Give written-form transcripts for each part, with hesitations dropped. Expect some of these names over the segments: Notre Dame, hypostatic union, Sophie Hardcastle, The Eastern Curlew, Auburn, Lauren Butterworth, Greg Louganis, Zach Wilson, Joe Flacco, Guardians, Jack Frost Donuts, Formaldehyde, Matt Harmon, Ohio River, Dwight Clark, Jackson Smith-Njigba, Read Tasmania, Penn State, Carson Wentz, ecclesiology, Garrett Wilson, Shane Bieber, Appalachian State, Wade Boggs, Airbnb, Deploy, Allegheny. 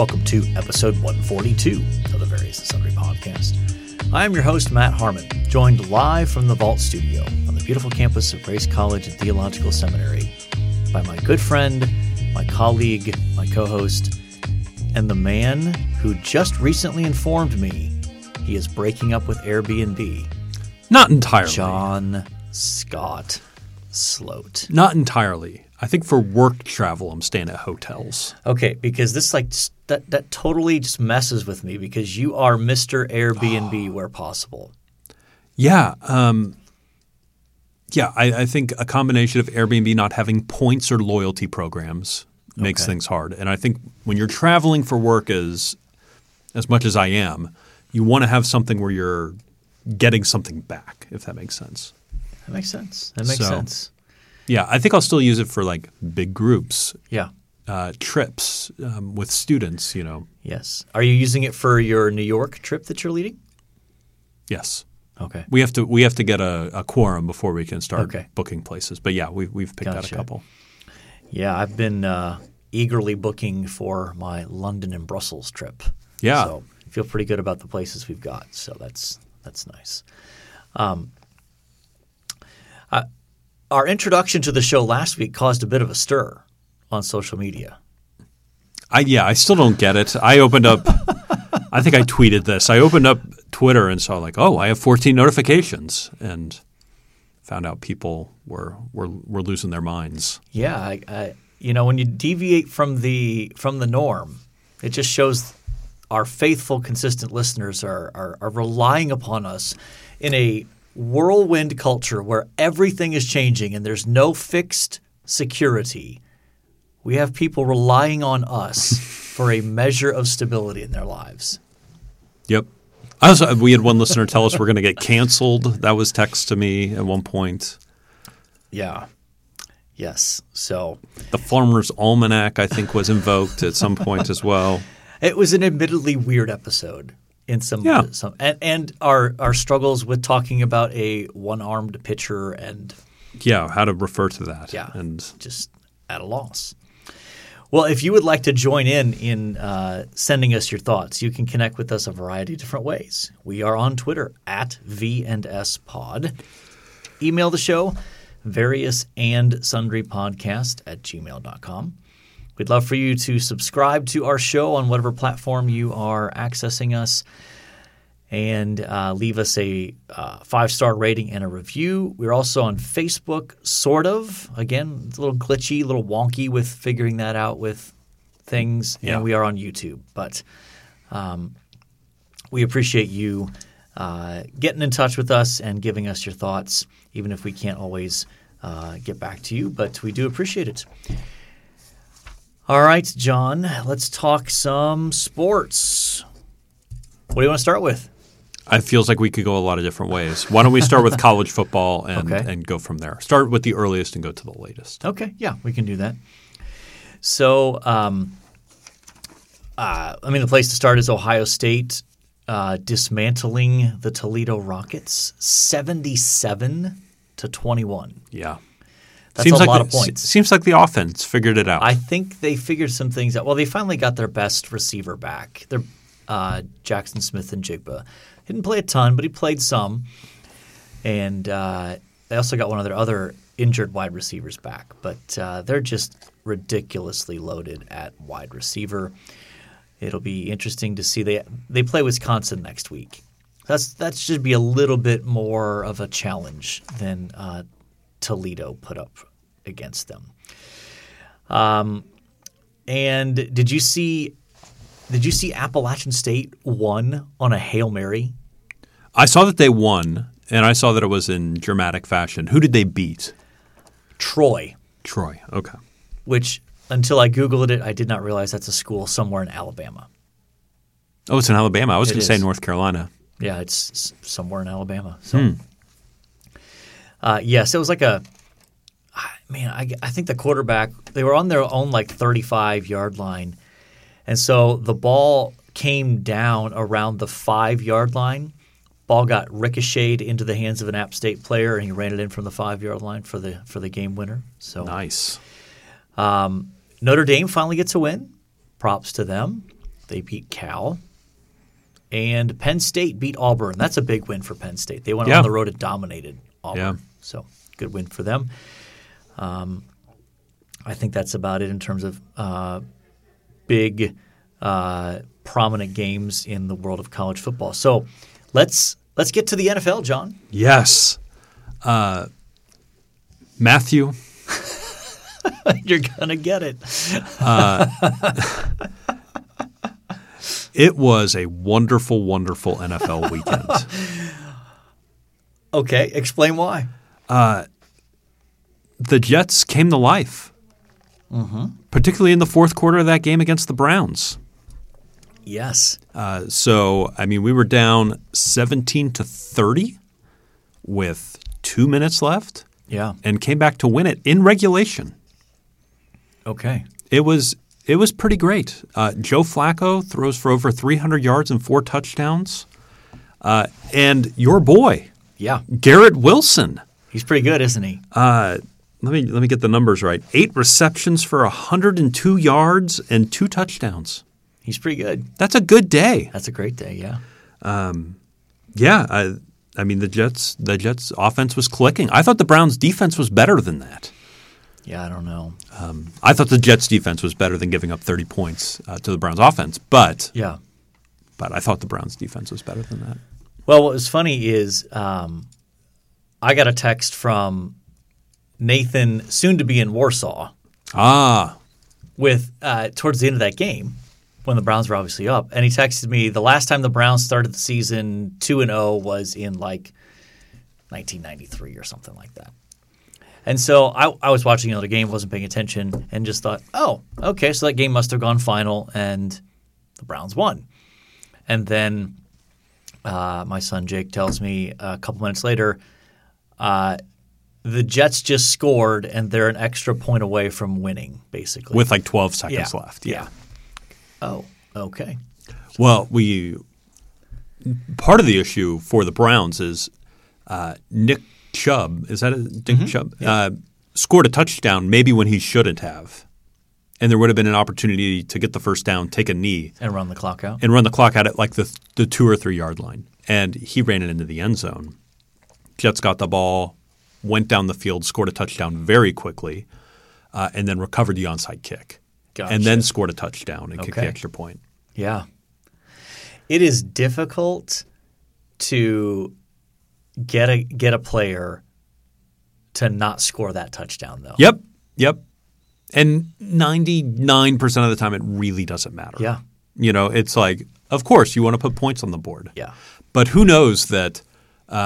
Welcome to episode 142 of the Various and Sundry podcast. I am your host, Matt Harmon, joined live from the Vault Studio on the beautiful campus of Grace College and Theological Seminary by my good friend, my colleague, my co-host, and the man who just recently informed me he is breaking up with Airbnb. Not entirely. John Scott Sloat. Not entirely. I think for work travel, I'm staying at hotels. Okay, because this that totally just messes with me because you are Mr. Airbnb where possible. Yeah. I think a combination of Airbnb not having points or loyalty programs makes things hard. And I think when you're traveling for work as much as I am, you want to have something where you're getting something back, if that makes sense. That makes sense. Yeah, I think I'll still use it for like big groups. Yeah, trips with students. You know. Yes. Are you using it for your New York trip that you're leading? Yes. Okay. We have to get a quorum before we can start booking places. But yeah, we've picked out a couple. Yeah, I've been eagerly booking for my London and Brussels trip. Yeah. So I feel pretty good about the places we've got. So that's nice. Our introduction to the show last week caused a bit of a stir on social media. I still don't get it. I opened up – I think I tweeted this. I opened up Twitter and saw like, I have 14 notifications and found out people were losing their minds. Yeah. I when you deviate from the norm, it just shows our faithful, consistent listeners are relying upon us in a – whirlwind culture where everything is changing and there's no fixed security. We have people relying on us for a measure of stability in their lives. Yep. We had one listener tell us we're going to get canceled. That was text to me at one point. Yeah. Yes. So the Farmer's Almanac, I think, was invoked at some point as well. It was an admittedly weird episode. In some and our struggles with talking about a one-armed pitcher and how to refer to that and just at a loss. Well, if you would like to join in sending us your thoughts, you can connect with us a variety of different ways. We are on Twitter at V&S Pod. Email the show variousandsundrypodcast@gmail.com. We'd love for you to subscribe to our show on whatever platform you are accessing us and leave us a 5-star rating and a review. We're also on Facebook, sort of. Again, it's a little glitchy, a little wonky with figuring that out with things. Yeah. And we are on YouTube. But we appreciate you getting in touch with us and giving us your thoughts, even if we can't always get back to you. But we do appreciate it. All right, John, let's talk some sports. What do you want to start with? It feels like we could go a lot of different ways. Why don't we start with college football and go from there? Start with the earliest and go to the latest. Okay, yeah, we can do that. So, the place to start is Ohio State dismantling the Toledo Rockets 77-21. Yeah. That's seems a like lot the, of points. Seems like the offense figured it out. I think they figured some things out. Well, they finally got their best receiver back, their Jackson Smith-Njigba. He didn't play a ton, but he played some. And they also got one of their other injured wide receivers back. But they're just ridiculously loaded at wide receiver. It'll be interesting to see. They play Wisconsin next week. That should be a little bit more of a challenge than Toledo put up against them. And did you see Appalachian State won on a Hail Mary? I saw that they won, and I saw that it was in dramatic fashion. Who did they beat? Troy, okay. Which, until I Googled it, I did not realize that's a school somewhere in Alabama. Oh, it's in Alabama. I was going to say North Carolina. Yeah, it's somewhere in Alabama. So. Yes, it was like I think the quarterback, they were on their own like 35-yard line. And so the ball came down around the 5-yard line. Ball got ricocheted into the hands of an App State player, and he ran it in from the 5-yard line for the game winner. So nice. Notre Dame finally gets a win. Props to them. They beat Cal. And Penn State beat Auburn. That's a big win for Penn State. They went on the road and dominated Auburn. Yeah. So good win for them. I think that's about it in terms of big, prominent games in the world of college football. So let's get to the NFL, John. Yes. Matthew. You're going to get it. It was a wonderful, wonderful NFL weekend. Okay. Explain why. The Jets came to life, particularly in the fourth quarter of that game against the Browns. Yes. So, I mean, we were down 17-30 with 2 minutes left. Yeah. And came back to win it in regulation. Okay. It was pretty great. Joe Flacco throws for over 300 yards and 4 touchdowns. And your boy, Garrett Wilson. He's pretty good, isn't he? Let me get the numbers right. 8 receptions for 102 yards and 2 touchdowns. He's pretty good. That's a good day. That's a great day, yeah. I mean, the Jets' offense was clicking. I thought the Browns' defense was better than that. Yeah, I don't know. I thought the Jets' defense was better than giving up 30 points to the Browns' offense, but I thought the Browns' defense was better than that. Well, what was funny is I got a text from Nathan, soon to be in Warsaw, with towards the end of that game when the Browns were obviously up, and he texted me the last time the Browns started the season 2-0 was in like 1993 or something like that. And so I was watching another game, wasn't paying attention, and just thought, oh, okay, so that game must have gone final, and the Browns won. And then my son Jake tells me a couple minutes later, the Jets just scored, and they're an extra point away from winning, basically. With like 12 seconds left. Yeah. Oh, okay. Well, part of the issue for the Browns is Nick Chubb, Chubb scored a touchdown maybe when he shouldn't have, and there would have been an opportunity to get the first down, take a knee, and run the clock out. And run the clock out at like the 2 or 3 yard line, and he ran it into the end zone. Jets got the ball, went down the field, scored a touchdown very quickly, and then recovered the onside kick, and then scored a touchdown and kicked the extra point. Yeah, it is difficult to get a player to not score that touchdown, though. Yep. And 99% of the time, it really doesn't matter. Yeah. You know, it's like, of course, you want to put points on the board. Yeah. But who knows that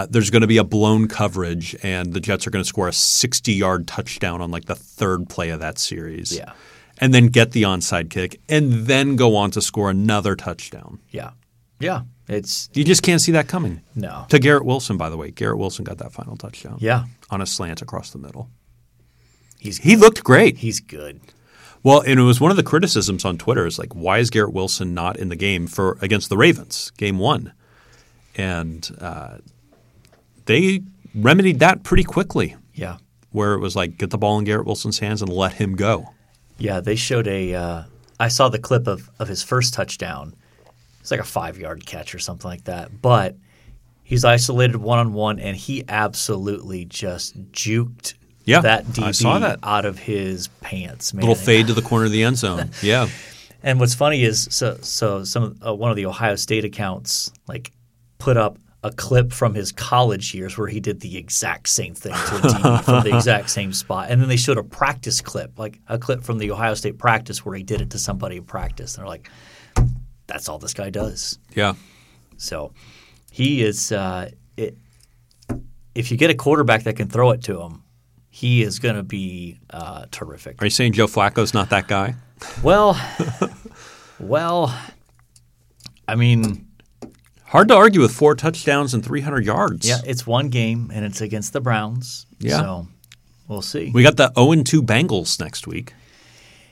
there's going to be a blown coverage and the Jets are going to score a 60-yard touchdown on like the third play of that series. Yeah. And then get the onside kick and then go on to score another touchdown. Yeah. Yeah. You just can't see that coming. No. To Garrett Wilson, by the way. Garrett Wilson got that final touchdown. Yeah. On a slant across the middle. He looked great. He's good. Well, and it was one of the criticisms on Twitter is like, why is Garrett Wilson not in the game against the Ravens, game one? And they remedied that pretty quickly. Yeah. Where it was like, get the ball in Garrett Wilson's hands and let him go. Yeah, they showed I saw the clip of his first touchdown. It's like a 5-yard catch or something like that. But he's isolated one-on-one, and he absolutely just juked that DB out of his pants. Man. Little fade to the corner of the end zone. Yeah. And what's funny is so one of the Ohio State accounts like put up a clip from his college years where he did the exact same thing to a DB from the exact same spot. And then they showed a practice clip, like a clip from the Ohio State practice where he did it to somebody in practice. And they're like, that's all this guy does. Yeah. So he is if you get a quarterback that can throw it to him, he is going to be terrific. Are you saying Joe Flacco's not that guy? Well, I mean – hard to argue with 4 touchdowns and 300 yards. Yeah, it's one game, and it's against the Browns. Yeah. So we'll see. We got the 0-2 Bengals next week.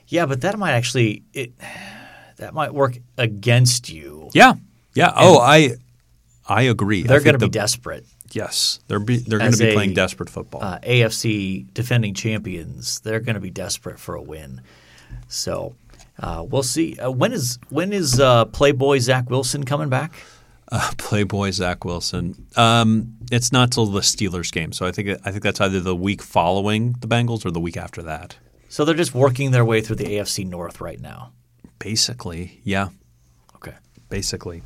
Yeah, but that might actually – that might work against you. Yeah. Yeah. And I agree. They're going to be desperate. Yes. They're going to be playing desperate football. AFC defending champions, they're going to be desperate for a win. So We'll see. When is Playboy Zach Wilson coming back? Playboy Zach Wilson. It's not till the Steelers game, so I think that's either the week following the Bengals or the week after that. So they're just working their way through the AFC North right now. Basically, yeah. Okay. Basically.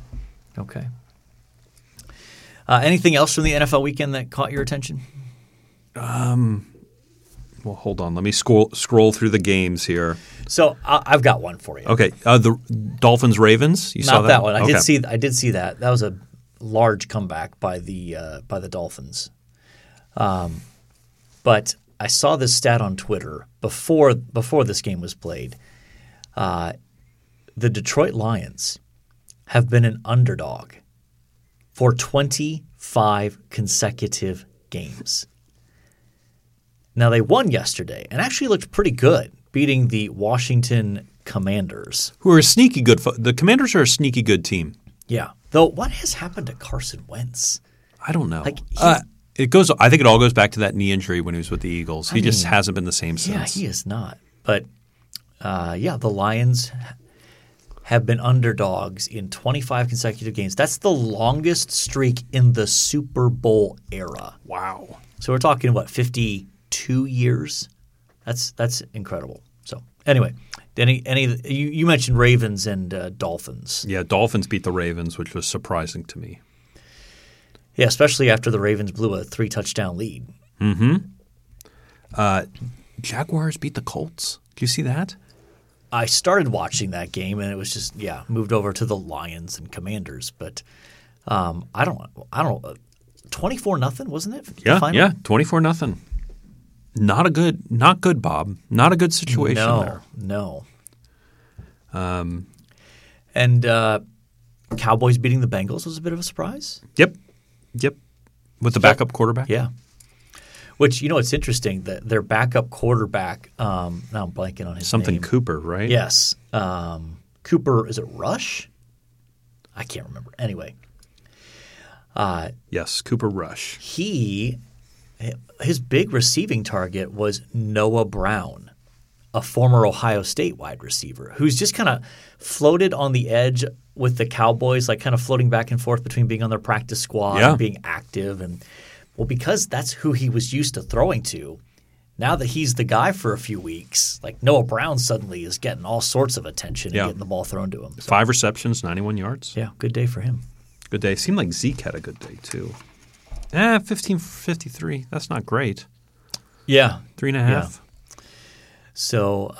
Okay. Anything else from the NFL weekend that caught your attention? Well, hold on. Let me scroll through the games here. So I've got one for you. Okay. The Dolphins-Ravens? You saw that? Not that one. Okay. I did see that. That was a large comeback by the Dolphins. But I saw this stat on Twitter before this game was played. The Detroit Lions have been an underdog for 25 consecutive games. Now, they won yesterday and actually looked pretty good, beating the Washington Commanders. Who are a sneaky good – the Commanders are a sneaky good team. Yeah. Though what has happened to Carson Wentz? I don't know. Like I think it all goes back to that knee injury when he was with the Eagles. He just hasn't been the same since. Yeah, he is not. But, the Lions have been underdogs in 25 consecutive games. That's the longest streak in the Super Bowl era. Wow. So we're talking, 52 years? That's incredible. So anyway, you mentioned Ravens and Dolphins. Yeah, Dolphins beat the Ravens, which was surprising to me. Yeah, especially after the Ravens blew a 3-touchdown lead. Mm-hmm. Jaguars beat the Colts. Do you see that? I started watching that game, and it was just moved over to the Lions and Commanders. But I don't 24-0, wasn't it? Yeah, 24-0. Not good, Bob. Not a good situation there. No. And Cowboys beating the Bengals was a bit of a surprise. Yep. With the backup quarterback. Yeah. Which, it's interesting that their backup quarterback, now I'm blanking on his name. Cooper, right? Yes. Cooper, is it Rush? I can't remember. Anyway. Yes, Cooper Rush. His big receiving target was Noah Brown, a former Ohio State wide receiver, who's just kind of floated on the edge with the Cowboys, like kind of floating back and forth between being on their practice squad and being active. And because that's who he was used to throwing to, now that he's the guy for a few weeks, like Noah Brown suddenly is getting all sorts of attention and getting the ball thrown to him. So. 5 receptions, 91 yards. Yeah, good day for him. Good day. It seemed like Zeke had a good day too. 15-53. That's not great. Yeah. 3.5. Yeah. So,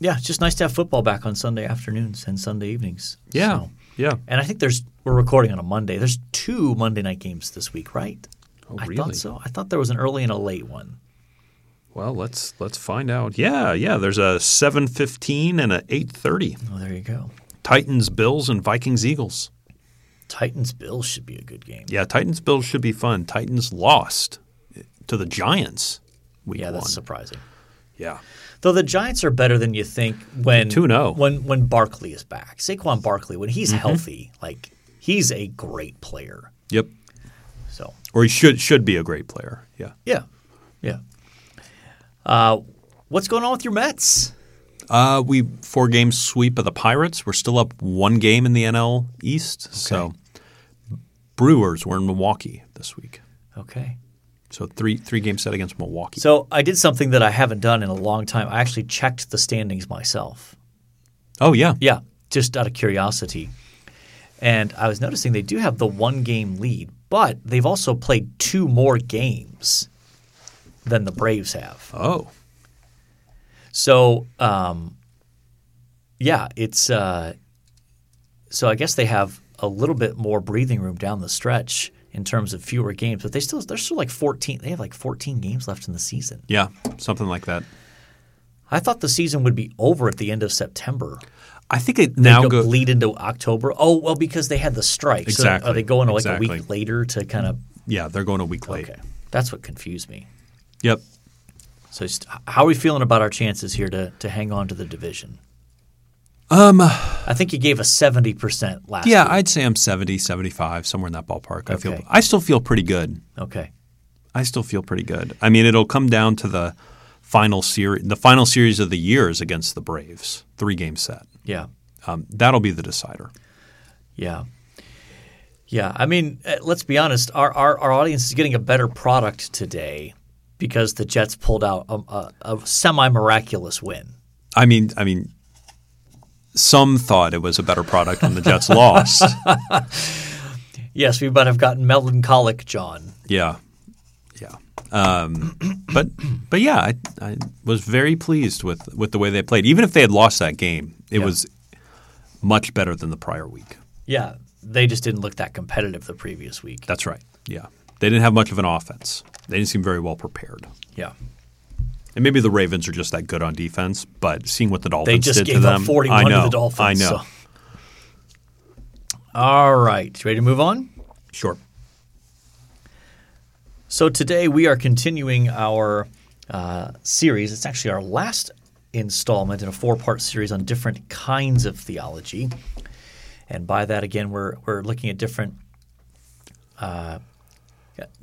it's just nice to have football back on Sunday afternoons and Sunday evenings. Yeah. So, yeah. And I think we're recording on a Monday. There's 2 Monday night games this week, right? Oh, really? I thought so. I thought there was an early and a late one. Well, let's find out. Yeah. There's a 7:15 and a 8:30. Oh, there you go. Titans, Bills, and Vikings, Eagles. Titans-Bills should be a good game. Yeah, Titans-Bills should be fun. Titans lost to the Giants week 1. Yeah, that's surprising. Yeah. Though the Giants are better than you think when Barkley is back. Saquon Barkley, when he's healthy, like he's a great player. Yep. So. Or he should be a great player. Yeah. Yeah. What's going on with your Mets? 4-game sweep of the Pirates. We're still up 1 game in the NL East. Okay. So Brewers were in Milwaukee this week. Okay. So 3-game set against Milwaukee. So I did something that I haven't done in a long time. I actually checked the standings myself. Oh, yeah. Yeah, just out of curiosity. And I was noticing they do have the 1-game lead, but they've also played 2 more games than the Braves have. Oh. So, it's so I guess they have a little bit more breathing room down the stretch in terms of fewer games, but they're still like 14. They have like 14 games left in the season. Yeah, something like that. I thought the season would be over at the end of September. I think it now bleed into October. Oh well, because they had the strike. Exactly. So are they going exactly. like a week later to kind of? Yeah, they're going a week late. Okay, that's what confused me. Yep. So how are we feeling about our chances here to hang on to the division? I think you gave a 70% last week. I'd say I'm 70, 75, somewhere in that ballpark. Okay. I still feel pretty good. I mean, it'll come down to the final series of the year is against the Braves, 3-game set. Yeah. That'll be the decider. Yeah. Yeah. I mean, let's be honest. Our audience is getting a better product today because the Jets pulled out a semi-miraculous win. I mean, some thought it was a better product when the Jets lost. Yes, we might have gotten melancholic, John. Yeah. Yeah. But yeah, I was very pleased with the way they played. Even if they had lost that game, it was much better than the prior week. Yeah. They just didn't look that competitive the previous week. That's right. Yeah. They didn't have much of an offense. They didn't seem very well prepared. Yeah. And maybe the Ravens are just that good on defense, but seeing what the Dolphins did to them. They just gave up 41 to the Dolphins. I know. So. All right. Ready to move on? Sure. So today we are continuing our series. It's actually our last installment in a 4-part series on different kinds of theology. And by that, again, we're looking at different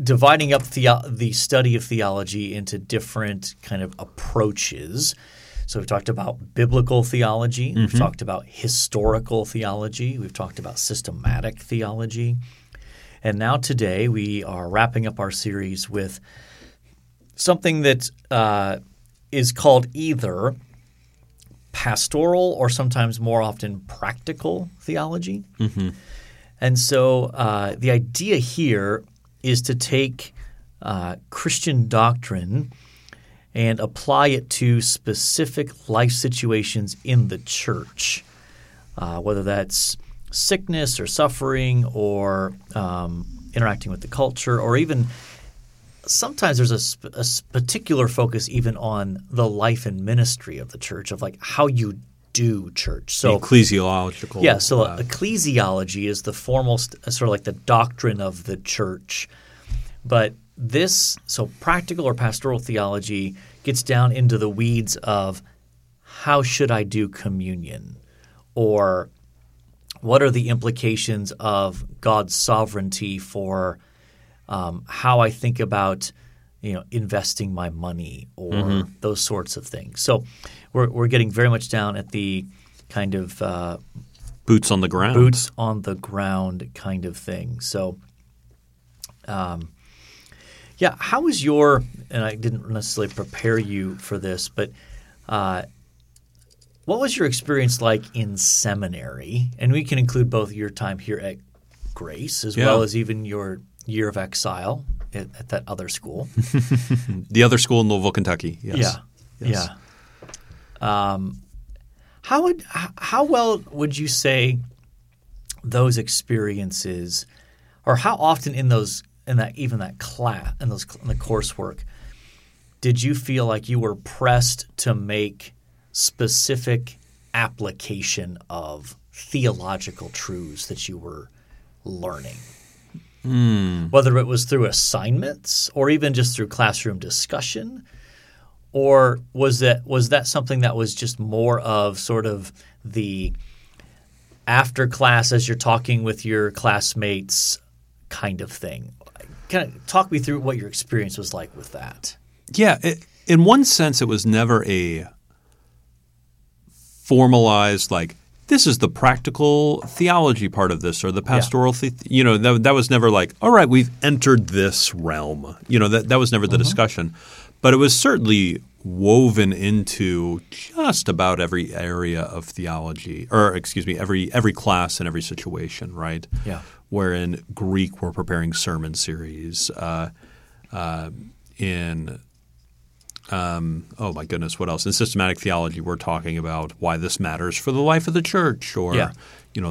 dividing up the study of theology into different kind of approaches. So we've talked about biblical theology. Mm-hmm. We've talked about historical theology. We've talked about systematic theology. And now today we are wrapping up our series with something that is called either pastoral or sometimes more often practical theology. Mm-hmm. And so the idea here is to take Christian doctrine and apply it to specific life situations in the church, whether that's sickness or suffering or interacting with the culture, or even sometimes there's a particular focus even on the life and ministry of the church, of like how you do church. So the ecclesiological. Yeah, so ecclesiology is the formal sort of like the doctrine of the church. But this – so practical or pastoral theology gets down into the weeds of how should I do communion, or what are the implications of God's sovereignty for how I think about, investing my money, or mm-hmm. those sorts of things. So we're getting very much down at the kind of boots on the ground kind of thing. So, how is your? And I didn't necessarily prepare you for this, but. What was your experience like in seminary? And we can include both your time here at Grace as well as even your year of exile at that other school. The other school in Louisville, Kentucky. Yes. Yeah. Yes. Yeah. How well would you say those experiences, or how often in the coursework, did you feel like you were pressed to make specific application of theological truths that you were learning, whether it was through assignments or even just through classroom discussion? Or was that something that was just more of sort of the after class as you're talking with your classmates kind of thing? Kind of talk me through what your experience was like with that. Yeah. In one sense, it was never a formalized, like, this is the practical theology part of this, or the pastoral that was never like, all right, we've entered this realm. That was never the mm-hmm. discussion. But it was certainly woven into just about every area of theology, or excuse me, every class and every situation, right? Yeah. Where in Greek we're preparing sermon series. Oh my goodness, what else? In systematic theology, we're talking about why this matters for the life of the church, or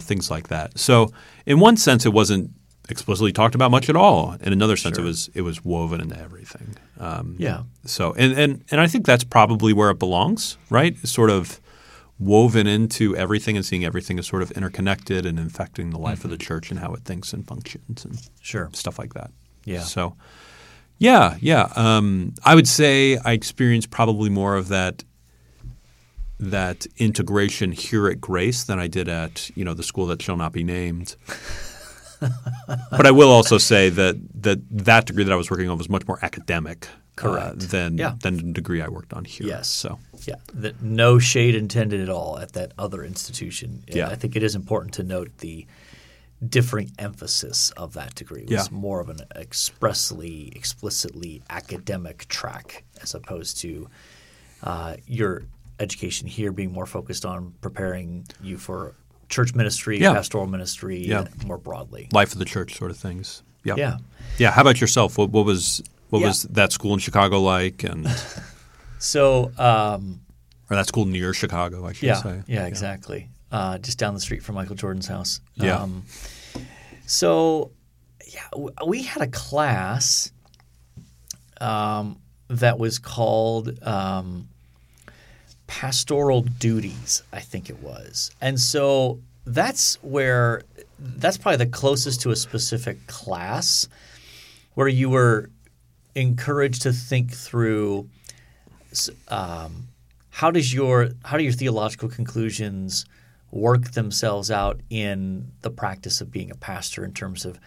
things like that. So in one sense, it wasn't explicitly talked about much at all. In another sense, it was woven into everything. So and I think that's probably where it belongs, right? It's sort of woven into everything, and seeing everything as sort of interconnected and infecting the life mm-hmm. of the church and how it thinks and functions and stuff like that. Yeah. So. Yeah. I would say I experienced probably more of that integration here at Grace than I did at the school that shall not be named. But I will also say that that degree that I was working on was much more academic Correct. Than the degree I worked on here. Yes. So, yeah. No shade intended at all at that other institution. And yeah. I think it is important to note the differing emphasis of that degree. It was more of an explicitly academic track as opposed to your education here being more focused on preparing you for church ministry, pastoral ministry, more broadly. Life of the church sort of things. Yeah. Yeah. Yeah. How about yourself? What was that school in Chicago like? And or that school near Chicago, I should say. Yeah, exactly. Just down the street from Michael Jordan's house. Yeah. We had a class that was called Pastoral Duties, I think it was. And so that's probably the closest to a specific class where you were encouraged to think through how do your theological conclusions work themselves out in the practice of being a pastor in terms of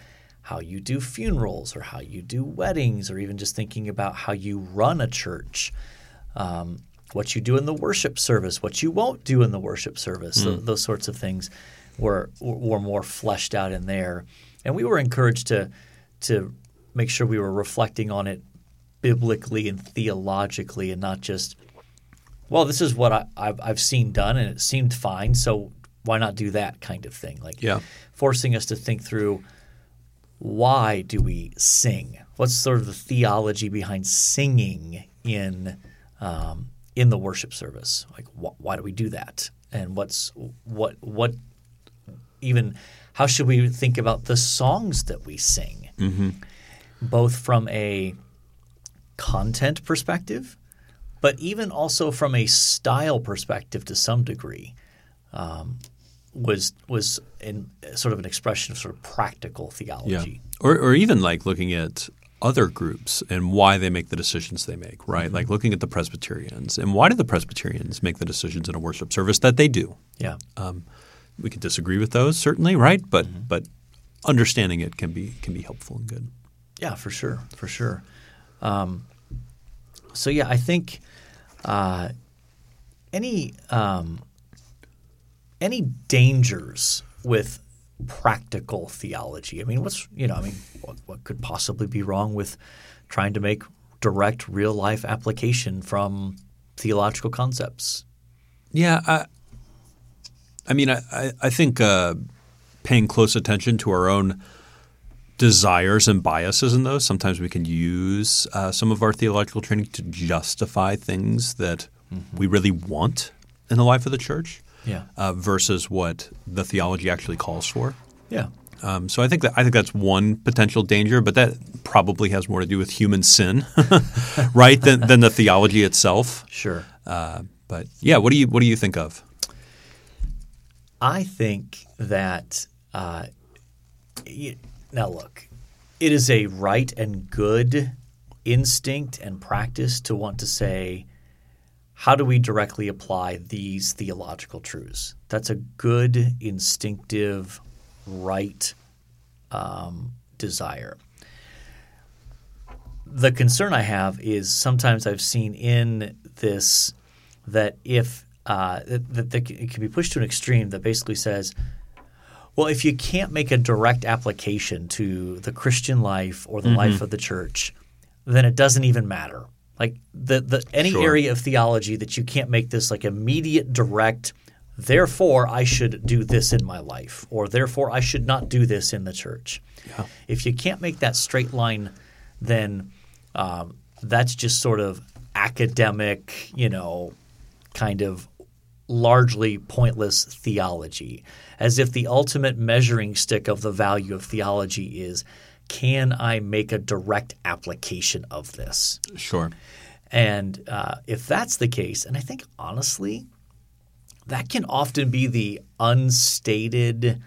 how you do funerals or how you do weddings or even just thinking about how you run a church, what you do in the worship service, what you won't do in the worship service. Those sorts of things were more fleshed out in there. And we were encouraged to make sure we were reflecting on it biblically and theologically and not just, well, this is what I've seen done and it seemed fine, so why not do that kind of thing? Forcing us to think through, why do we sing? What's sort of the theology behind singing in the worship service? Like, why do we do that? And how should we think about the songs that we sing? Mm-hmm. Both from a content perspective, but even also from a style perspective to some degree, was in sort of an expression of sort of practical theology. Yeah. Or even like looking at other groups and why they make the decisions they make, right? Mm-hmm. Like looking at the Presbyterians and why do the Presbyterians make the decisions in a worship service that they do? Yeah, we could disagree with those certainly, right? But mm-hmm. but understanding it can be helpful and good. Yeah, for sure. I think any dangers with practical theology? I mean, what could possibly be wrong with trying to make direct real life application from theological concepts? Yeah, I think paying close attention to our own desires and biases in those. Sometimes we can use some of our theological training to justify things that mm-hmm. we really want in the life of the church versus what the theology actually calls for. Yeah. So I think that's one potential danger, but that probably has more to do with human sin, right, than the theology itself. Sure. What do you think of? I think that now look, it is a right and good instinct and practice to want to say, how do we directly apply these theological truths? That's a good, instinctive, right desire. The concern I have is sometimes I've seen in this that it can be pushed to an extreme that basically says, well, if you can't make a direct application to the Christian life or the mm-hmm. life of the church, then it doesn't even matter. Like any sure. area of theology that you can't make this like immediate direct, therefore I should do this in my life or therefore I should not do this in the church. Yeah. If you can't make that straight line, then that's just sort of academic, kind of largely pointless theology, as if the ultimate measuring stick of the value of theology is, can I make a direct application of this? Sure. And if that's the case, and I think honestly, that can often be the unstated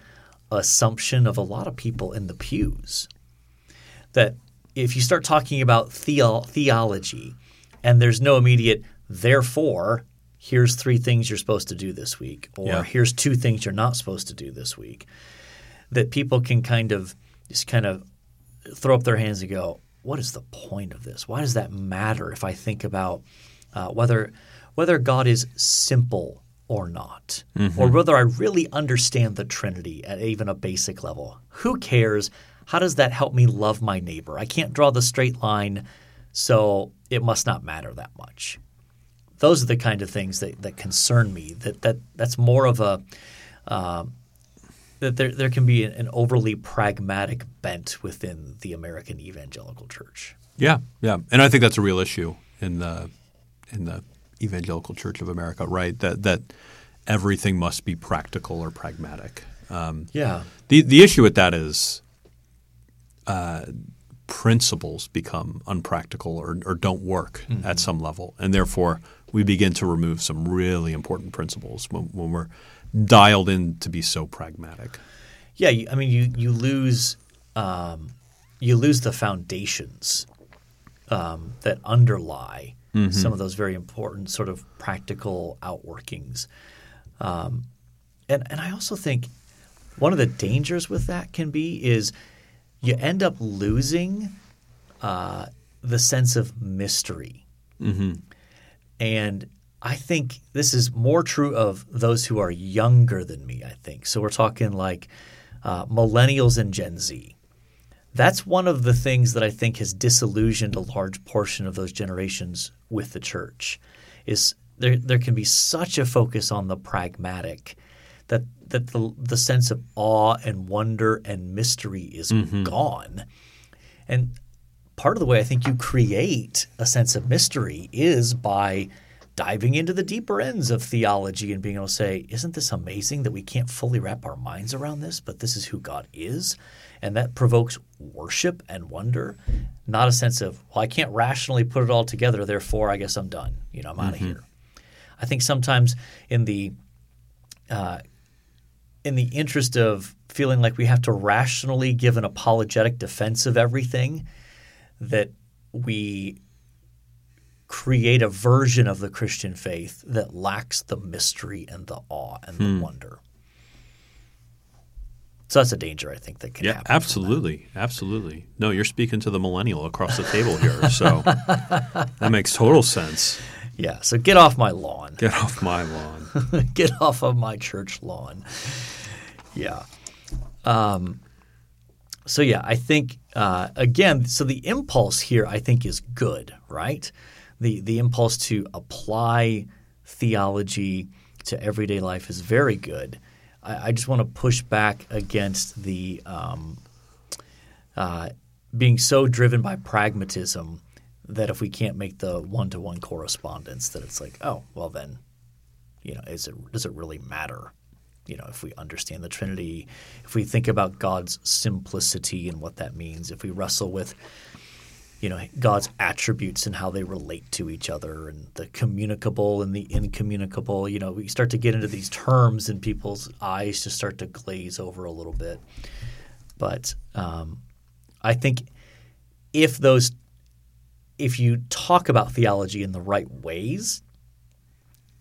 assumption of a lot of people in the pews, that if you start talking about theology and there's no immediate therefore, here's 3 things you're supposed to do this week, or here's 2 things you're not supposed to do this week, that people can kind of throw up their hands and go, what is the point of this? Why does that matter if I think about whether God is simple or not, mm-hmm. or whether I really understand the Trinity at even a basic level? Who cares? How does that help me love my neighbor? I can't draw the straight line, so it must not matter that much. Those are the kind of things that concern me, that's more of a that there can be an overly pragmatic bent within the American evangelical church. Yeah, yeah. And I think that's a real issue in the evangelical Church of America, right? That everything must be practical or pragmatic. Yeah. The issue with that is principles become unpractical or don't work mm-hmm. at some level. And therefore, we begin to remove some really important principles when we're dialed in to be so pragmatic. Yeah, I mean, you lose the foundations that underlie mm-hmm. some of those very important sort of practical outworkings, and I also think one of the dangers with that can be is you end up losing the sense of mystery, mm-hmm. and I think this is more true of those who are younger than me, I think. So we're talking like millennials and Gen Z. That's one of the things that I think has disillusioned a large portion of those generations with the church, is there can be such a focus on the pragmatic that the sense of awe and wonder and mystery is mm-hmm. gone. And part of the way I think you create a sense of mystery is by – diving into the deeper ends of theology and being able to say, isn't this amazing that we can't fully wrap our minds around this, but this is who God is? And that provokes worship and wonder, not a sense of, well, I can't rationally put it all together, therefore I guess I'm done. You know, I'm out of mm-hmm. here. I think sometimes in the interest of feeling like we have to rationally give an apologetic defense of everything, that we create a version of the Christian faith that lacks the mystery and the awe and the wonder. So that's a danger, I think, that can happen. Yeah, absolutely, absolutely. No, you're speaking to the millennial across the table here, so that makes total sense. Yeah, so get off my lawn. Get off my lawn. Get off of my church lawn. Yeah. So yeah, I think, again, so the impulse here I think is good, right? The impulse to apply theology to everyday life is very good. I just want to push back against the being so driven by pragmatism that if we can't make the one-to-one correspondence, that it's like, oh, well then, you know, does it really matter? You know, if we understand the Trinity, if we think about God's simplicity and what that means, if we wrestle with you know, God's attributes and how they relate to each other and the communicable and the incommunicable. You know, we start to get into these terms and people's eyes just start to glaze over a little bit. But I think if you talk about theology in the right ways,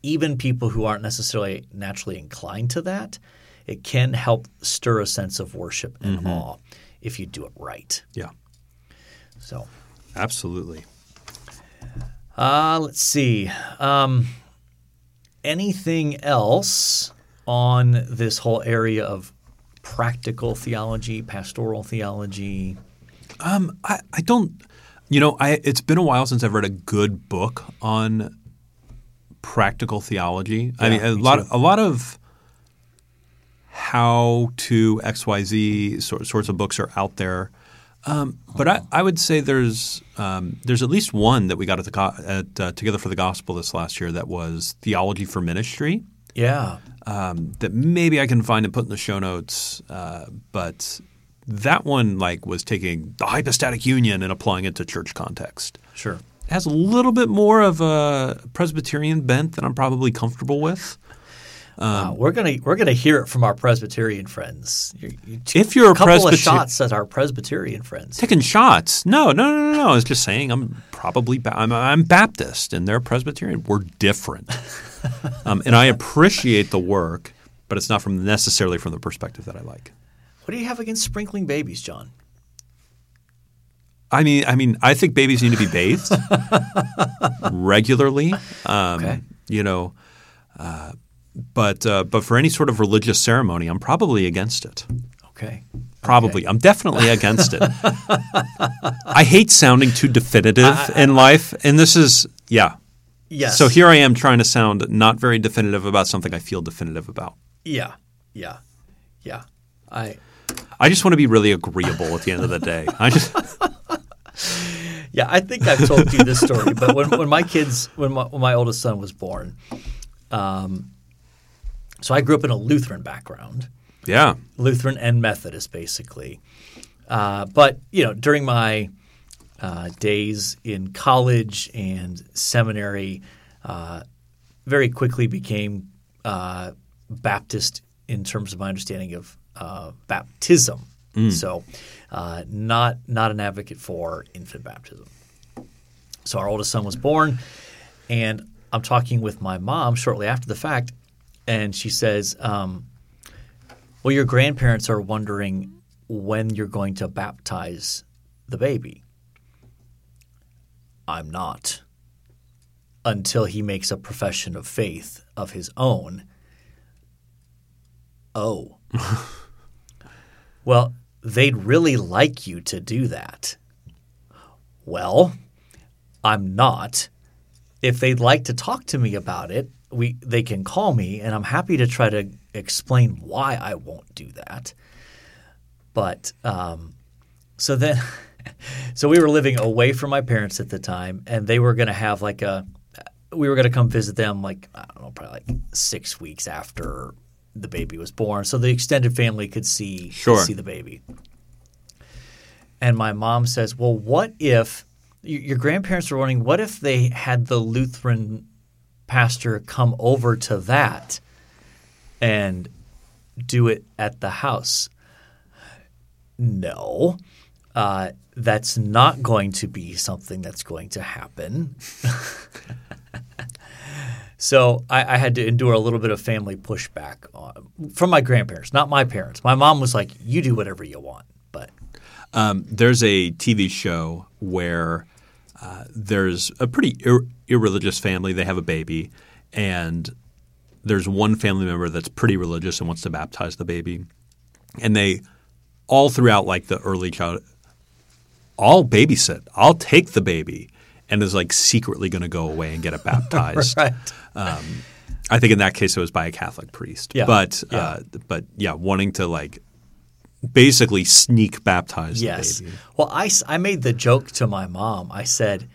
even people who aren't necessarily naturally inclined to that, it can help stir a sense of worship and mm-hmm. awe if you do it right. Yeah. So. Absolutely. Let's see. Anything else on this whole area of practical theology, pastoral theology? I don't – you know, it's been a while since I've read a good book on practical theology. Yeah, I mean a lot of how to XYZ sorts of books are out there. But I would say there's at least one that we got at Together for the Gospel this last year that was Theology for Ministry. Yeah. That maybe I can find and put in the show notes. But that one was taking the hypostatic union and applying it to church context. Sure. It has a little bit more of a Presbyterian bent than I'm probably comfortable with. We're gonna hear it from our Presbyterian friends. If you're a couple of shots at our Presbyterian friends, taking shots? No. I was just saying I'm probably I'm Baptist and they're Presbyterian. We're different, and I appreciate the work, but it's not necessarily from the perspective that I like. What do you have against sprinkling babies, John? I mean, I think babies need to be bathed regularly. Okay. You know, but for any sort of religious ceremony, I'm probably against it. Okay. Probably. Okay. I'm definitely against it. I hate sounding too definitive in life, and this is – yeah. Yes. So here I am trying to sound not very definitive about something I feel definitive about. Yeah. Yeah. Yeah. I just want to be really agreeable at the end of the day. Yeah, I think I've told you this story, but when my oldest son was born, so I grew up in a Lutheran background. Yeah, Lutheran and Methodist, basically. But you know, during my days in college and seminary, very quickly became Baptist in terms of my understanding of baptism. Mm. So, not an advocate for infant baptism. So our oldest son was born, and I'm talking with my mom shortly after the fact, and she says, well, your grandparents are wondering when you're going to baptize the baby. I'm not, until he makes a profession of faith of his own. Oh. Well, they'd really like you to do that. Well, I'm not. If they'd like to talk to me about it, they can call me, and I'm happy to try to explain why I won't do that. But so we were living away from my parents at the time, and they were going to have we were going to come visit them I don't know, probably 6 weeks after the baby was born, so the extended family could see, sure, see the baby. And my mom says, well, what if your grandparents were wondering, what if they had the Lutheran pastor come over to that and do it at the house? No, that's not going to be something that's going to happen. So I had to endure a little bit of family pushback from my grandparents, not my parents. My mom was like, you do whatever you want. But there's a TV show where there's a pretty irreligious family. They have a baby, and there's one family member that's pretty religious and wants to baptize the baby. And they all throughout the early child, I'll babysit. I'll take the baby. And is secretly going to go away and get it baptized. Right. I think in that case it was by a Catholic priest. Yeah. But wanting to basically sneak baptize the baby. Well, I made the joke to my mom. I said,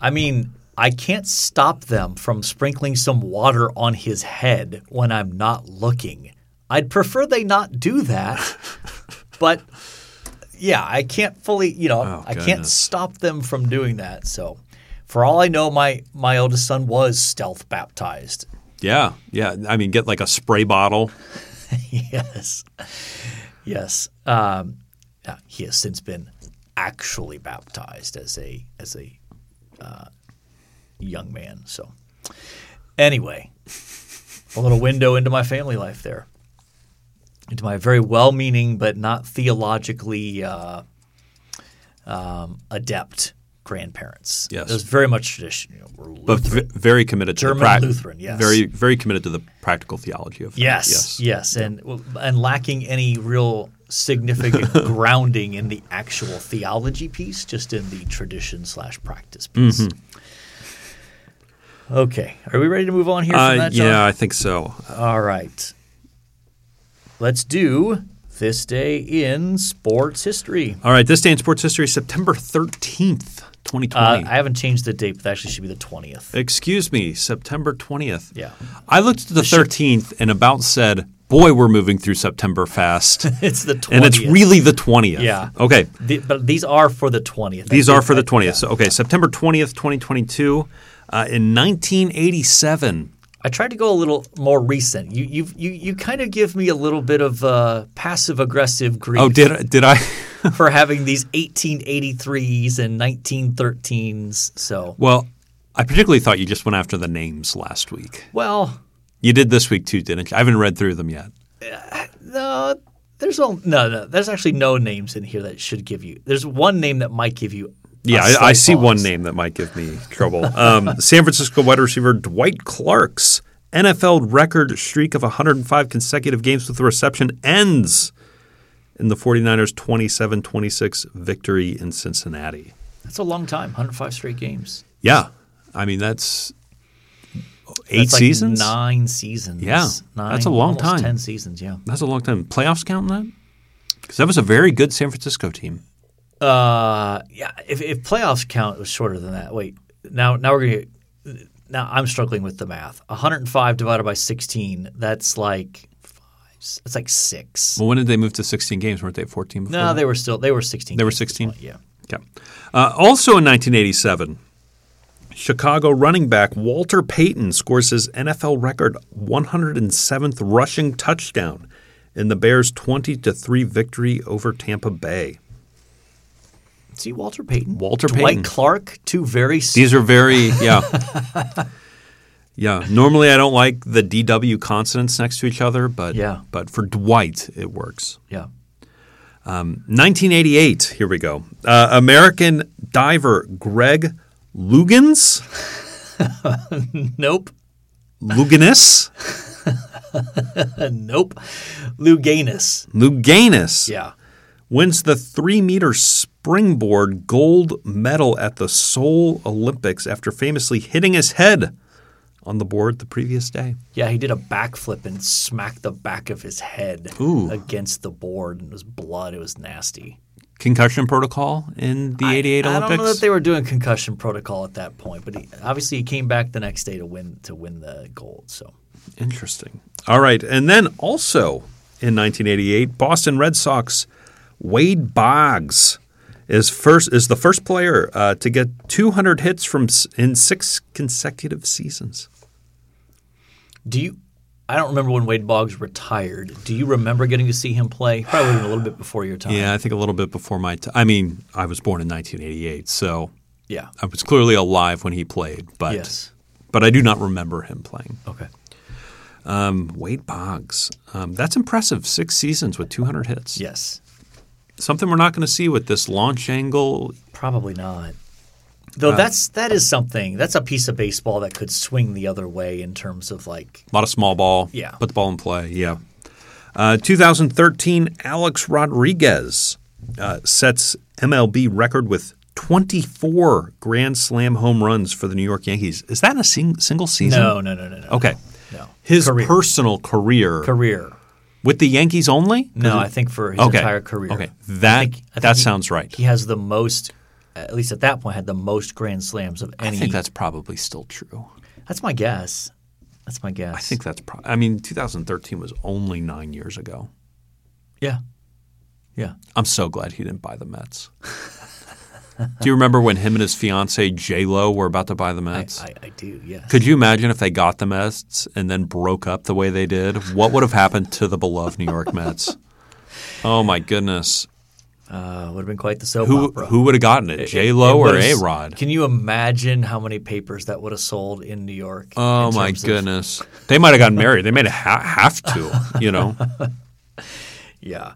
I mean, I can't stop them from sprinkling some water on his head when I'm not looking. I'd prefer they not do that, but – yeah, I can't fully, I can't stop them from doing that. So for all I know, my oldest son was stealth baptized. Yeah, yeah. I mean, get a spray bottle. Yes. Yes. He has since been actually baptized as a young man. So anyway, a little window into my family life there. Into my very well-meaning but not theologically adept grandparents. Yes, it was very much tradition. But very committed to German Lutheran. Yes, very very committed to the practical theology of. Yes, and lacking any real significant grounding in the actual theology piece, just in the tradition/practice piece. Mm-hmm. Okay, are we ready to move on here? From that, John? Yeah, I think so. All right. Let's do This Day in Sports History. All right. This Day in Sports History, September 13th, 2020. I haven't changed the date, but that actually should be the 20th. Excuse me, September 20th. Yeah. I looked at the 13th and about said, boy, we're moving through September fast. It's the 20th. And it's really the 20th. Yeah. Okay. But these are for the 20th. These are for the 20th. Yeah. So, okay, September 20th, 2022. In 1987. I tried to go a little more recent. You kind of give me a little bit of passive aggressive grief. Oh, did I? For having these 1883s and 1913s. So well, I particularly thought you just went after the names last week. Well, you did this week too, didn't you? I haven't read through them yet. No, There's actually no names in here that should give you. There's one name that might give you. Yeah, I see one name that might give me trouble. San Francisco wide receiver Dwight Clark's NFL record streak of 105 consecutive games with a reception ends in the 49ers' 27-26 victory in Cincinnati. That's a long time, 105 straight games. Yeah. I mean, that's seasons? 9 seasons. Yeah. That's a long time. 10 seasons, yeah. That's a long time. Playoffs count in that? Because that was a very good San Francisco team. Yeah, if playoffs count, it was shorter than that. Wait, now we're going to – now I'm struggling with the math. 105 divided by 16, that's like 5. That's like 6. Well, when did they move to 16 games? Weren't they at 14 before? No, they were 16. They were 16? Well, yeah. Okay. Also in 1987, Chicago running back Walter Payton scores his NFL record 107th rushing touchdown in the Bears' 20-3 victory over Tampa Bay. See, Walter Payton. Dwight Clark, two very – These are very – yeah. Yeah. Normally I don't like the DW consonants next to each other, but for Dwight it works. Yeah. 1988, here we go. American diver Greg Louganis? Nope. Louganis? Nope. Louganis. Yeah. Wins the 3-meter springboard gold medal at the Seoul Olympics after famously hitting his head on the board the previous day. Yeah, he did a backflip and smacked the back of his head against the board, and it was blood. It was nasty. Concussion protocol in the 88 Olympics? I don't know that they were doing concussion protocol at that point, but he came back the next day to win the gold. So interesting. All right, and then also in 1988, Boston Red Sox Wade Boggs is the first player to get 200 hits in 6 consecutive seasons. I don't remember when Wade Boggs retired. Do you remember getting to see him play? Probably a little bit before your time. Yeah, I think a little bit before my time. I mean, I was born in 1988, so yeah, I was clearly alive when he played, but yes. But I do not remember him playing. Okay. Wade Boggs. That's impressive. 6 seasons with 200 hits. Yes. Something we're not going to see with this launch angle. Probably not. Though that is something. That's a piece of baseball that could swing the other way in terms of like – a lot of small ball. Yeah. Put the ball in play. Yeah. 2013, Alex Rodriguez sets MLB record with 24 Grand Slam home runs for the New York Yankees. Is that in a single season? No. Okay. No. His personal career. With the Yankees only? No, I think for his entire career. Okay, I think sounds right. He has the most, at least at that point, had the most grand slams of any. I think that's probably still true. That's my guess. I think that's probably. I mean, 2013 was only 9 years ago. Yeah. I'm so glad he didn't buy the Mets. Do you remember when him and his fiancee J-Lo were about to buy the Mets? I do, yes. Could you imagine if they got the Mets and then broke up the way they did? What would have happened to the beloved New York Mets? Oh, my goodness. Would have been quite the soap opera. Who would have gotten it, J-Lo or A-Rod? Can you imagine how many papers that would have sold in New York? Oh, my goodness. They might have gotten married. They might have to, you know. Yeah.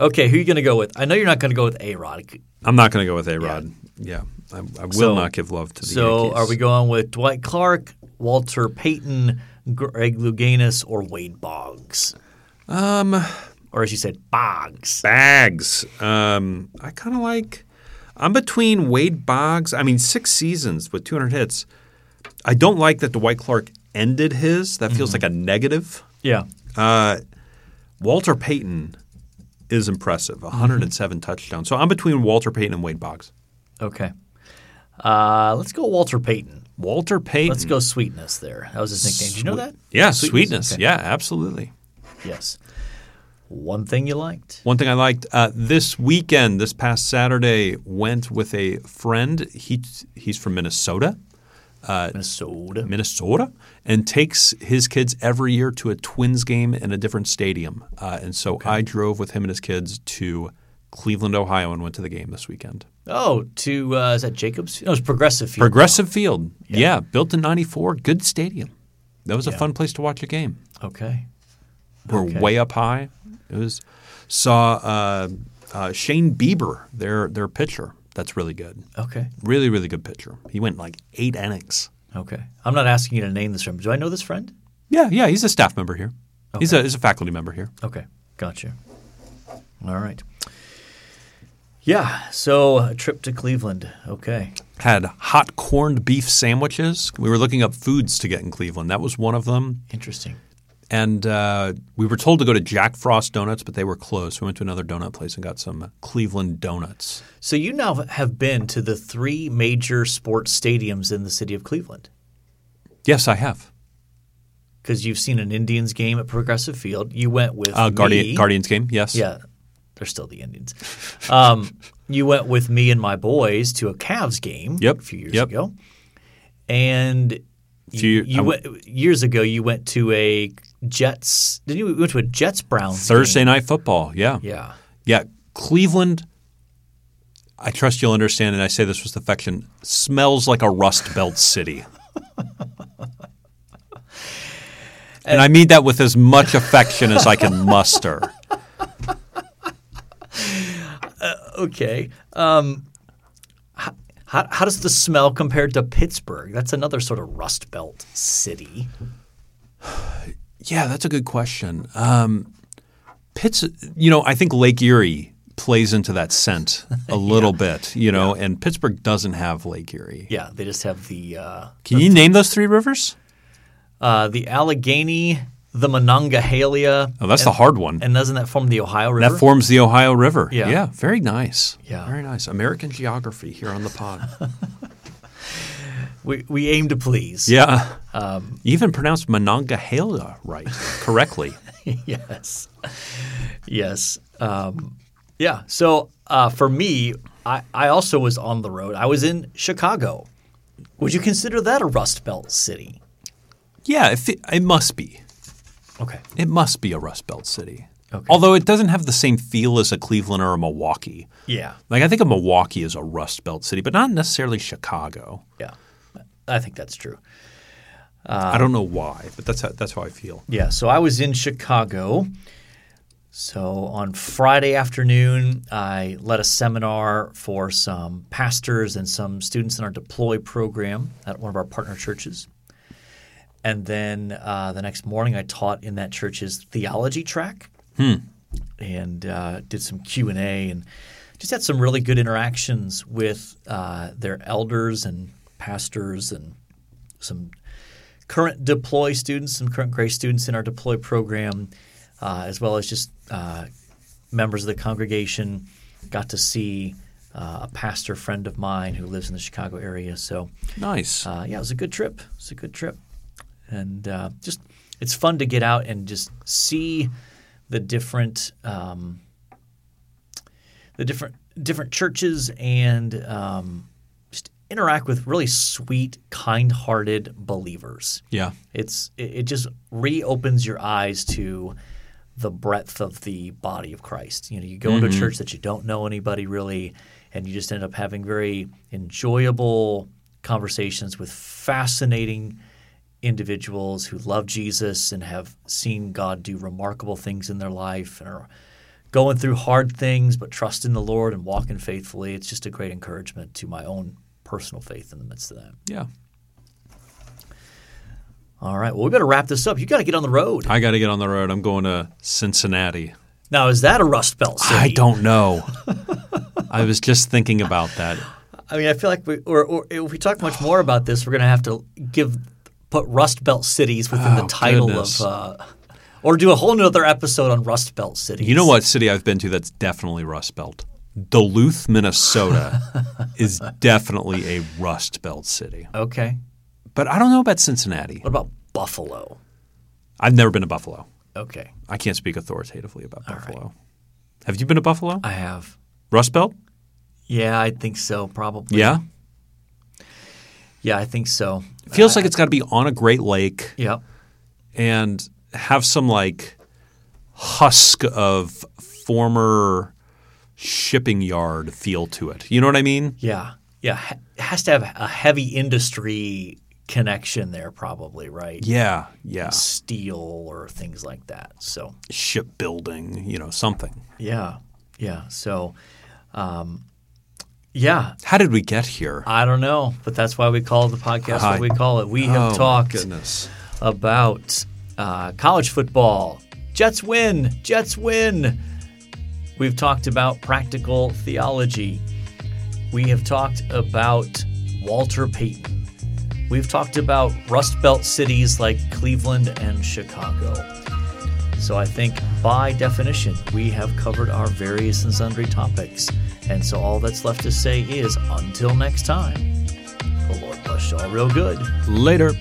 Okay, who are you going to go with? I know you're not going to go with A-Rod. I'm not going to go with A-Rod. Yeah. I will not give love to the Yankees. So are we going with Dwight Clark, Walter Payton, Greg Louganis, or Wade Boggs? Or as you said, Boggs. Bags. I kind of like – I'm between Wade Boggs – I mean 6 seasons with 200 hits. I don't like that Dwight Clark ended his. That feels like a negative. Yeah. Walter Payton – is impressive, 107 touchdowns. So I'm between Walter Payton and Wade Boggs. Okay. Let's go Walter Payton. Let's go Sweetness there. That was his nickname. Did you know that? Yeah, Sweetness. Okay. Yeah, absolutely. Yes. One thing you liked? One thing I liked. This weekend, this past Saturday, went with a friend. He's from Minnesota. And takes his kids every year to a Twins game in a different stadium. I drove with him and his kids to Cleveland, Ohio, and went to the game this weekend. Oh, to is that Jacobs? No, it was Progressive Field. Field. Yeah. Built in 94. Good stadium. That was a fun place to watch a game. Okay. We're way up high. It was Saw Shane Bieber, their pitcher. That's really good. Okay. Really, really good pitcher. He went like 8 innings. Okay. I'm not asking you to name this friend. Do I know this friend? Yeah. He's a staff member here. Okay. He's a faculty member here. Okay. Gotcha. All right. Yeah. So a trip to Cleveland. Okay. Had hot corned beef sandwiches. We were looking up foods to get in Cleveland. That was one of them. Interesting. And we were told to go to Jack Frost Donuts, but they were closed. We went to another donut place and got some Cleveland donuts. So you now have been to the 3 major sports stadiums in the city of Cleveland. Yes, I have. Because you've seen an Indians game at Progressive Field. You went with me. Guardians game, yes. Yeah. They're still the Indians. You went with me and my boys to a Cavs game a few years ago. And years ago, you went to a Jets – didn't you? We went to a Jets-Browns Thursday game. Night football, yeah. Yeah. Yeah, Cleveland, I trust you'll understand, and I say this with affection, smells like a Rust Belt city. And I mean that with as much affection as I can muster. Okay. How does the smell compare to Pittsburgh? That's another sort of Rust Belt city. Yeah, that's a good question. Pitts, I think Lake Erie plays into that scent a little bit, and Pittsburgh doesn't have Lake Erie. Yeah, they just have the Can you name those 3 rivers? The Allegheny, the Monongahela. Oh, that's the hard one. And doesn't that form the Ohio River? That forms the Ohio River. Yeah. Very nice. Yeah. Very nice. American geography here on the pod. We aim to please. Yeah. You even pronounced Monongahela correctly. Yes. Yeah. So for me, I also was on the road. I was in Chicago. Would you consider that a Rust Belt city? Yeah, it must be. Okay. It must be a Rust Belt city. Okay. Although it doesn't have the same feel as a Cleveland or a Milwaukee. Yeah. I think a Milwaukee is a Rust Belt city, but not necessarily Chicago. Yeah. I think that's true. I don't know why, but that's how I feel. Yeah. So I was in Chicago. So on Friday afternoon, I led a seminar for some pastors and some students in our Deploy program at one of our partner churches. And then the next morning, I taught in that church's theology track and did some Q&A and just had some really good interactions with their elders and pastors and some current Deploy students, some current Grace students in our Deploy program, as well as just members of the congregation. Got to see a pastor friend of mine who lives in the Chicago area. So nice. Yeah, it was a good trip. And just it's fun to get out and just see the different churches and just interact with really sweet, kind-hearted believers. Yeah, it just reopens your eyes to the breadth of the body of Christ. You go into a church that you don't know anybody really, and you just end up having very enjoyable conversations with fascinating individuals who love Jesus and have seen God do remarkable things in their life and are going through hard things but trust in the Lord and walking faithfully. It's just a great encouragement to my own personal faith in the midst of that. Yeah. All right. Well, we better wrap this up. You got to get on the road. I got to get on the road. I'm going to Cincinnati. Now, is that a Rust Belt city? I don't know. I was just thinking about that. I mean, I feel like or if we talk much more about this, we're going to have to put Rust Belt cities within the title of – or do a whole nother episode on Rust Belt cities. You know what city I've been to that's definitely Rust Belt? Duluth, Minnesota is definitely a Rust Belt city. Okay. But I don't know about Cincinnati. What about Buffalo? I've never been to Buffalo. Okay. I can't speak authoritatively about Buffalo. Right. Have you been to Buffalo? I have. Rust Belt? Yeah, I think so probably. Yeah? Yeah, I think so. It feels like it's got to be on a Great Lake and have some husk of former shipping yard feel to it. You know what I mean? Yeah. It has to have a heavy industry connection there probably, right? Yeah, yeah. Steel or things like that. So shipbuilding, you know, something. Yeah, yeah. So, yeah. How did we get here? I don't know, but that's why we call the podcast what we call it. We have talked about college football. Jets win. We've talked about practical theology. We have talked about Walter Payton. We've talked about Rust Belt cities like Cleveland and Chicago. So I think by definition, we have covered our various and sundry topics. And so all that's left to say is until next time, the Lord bless you all real good. Later.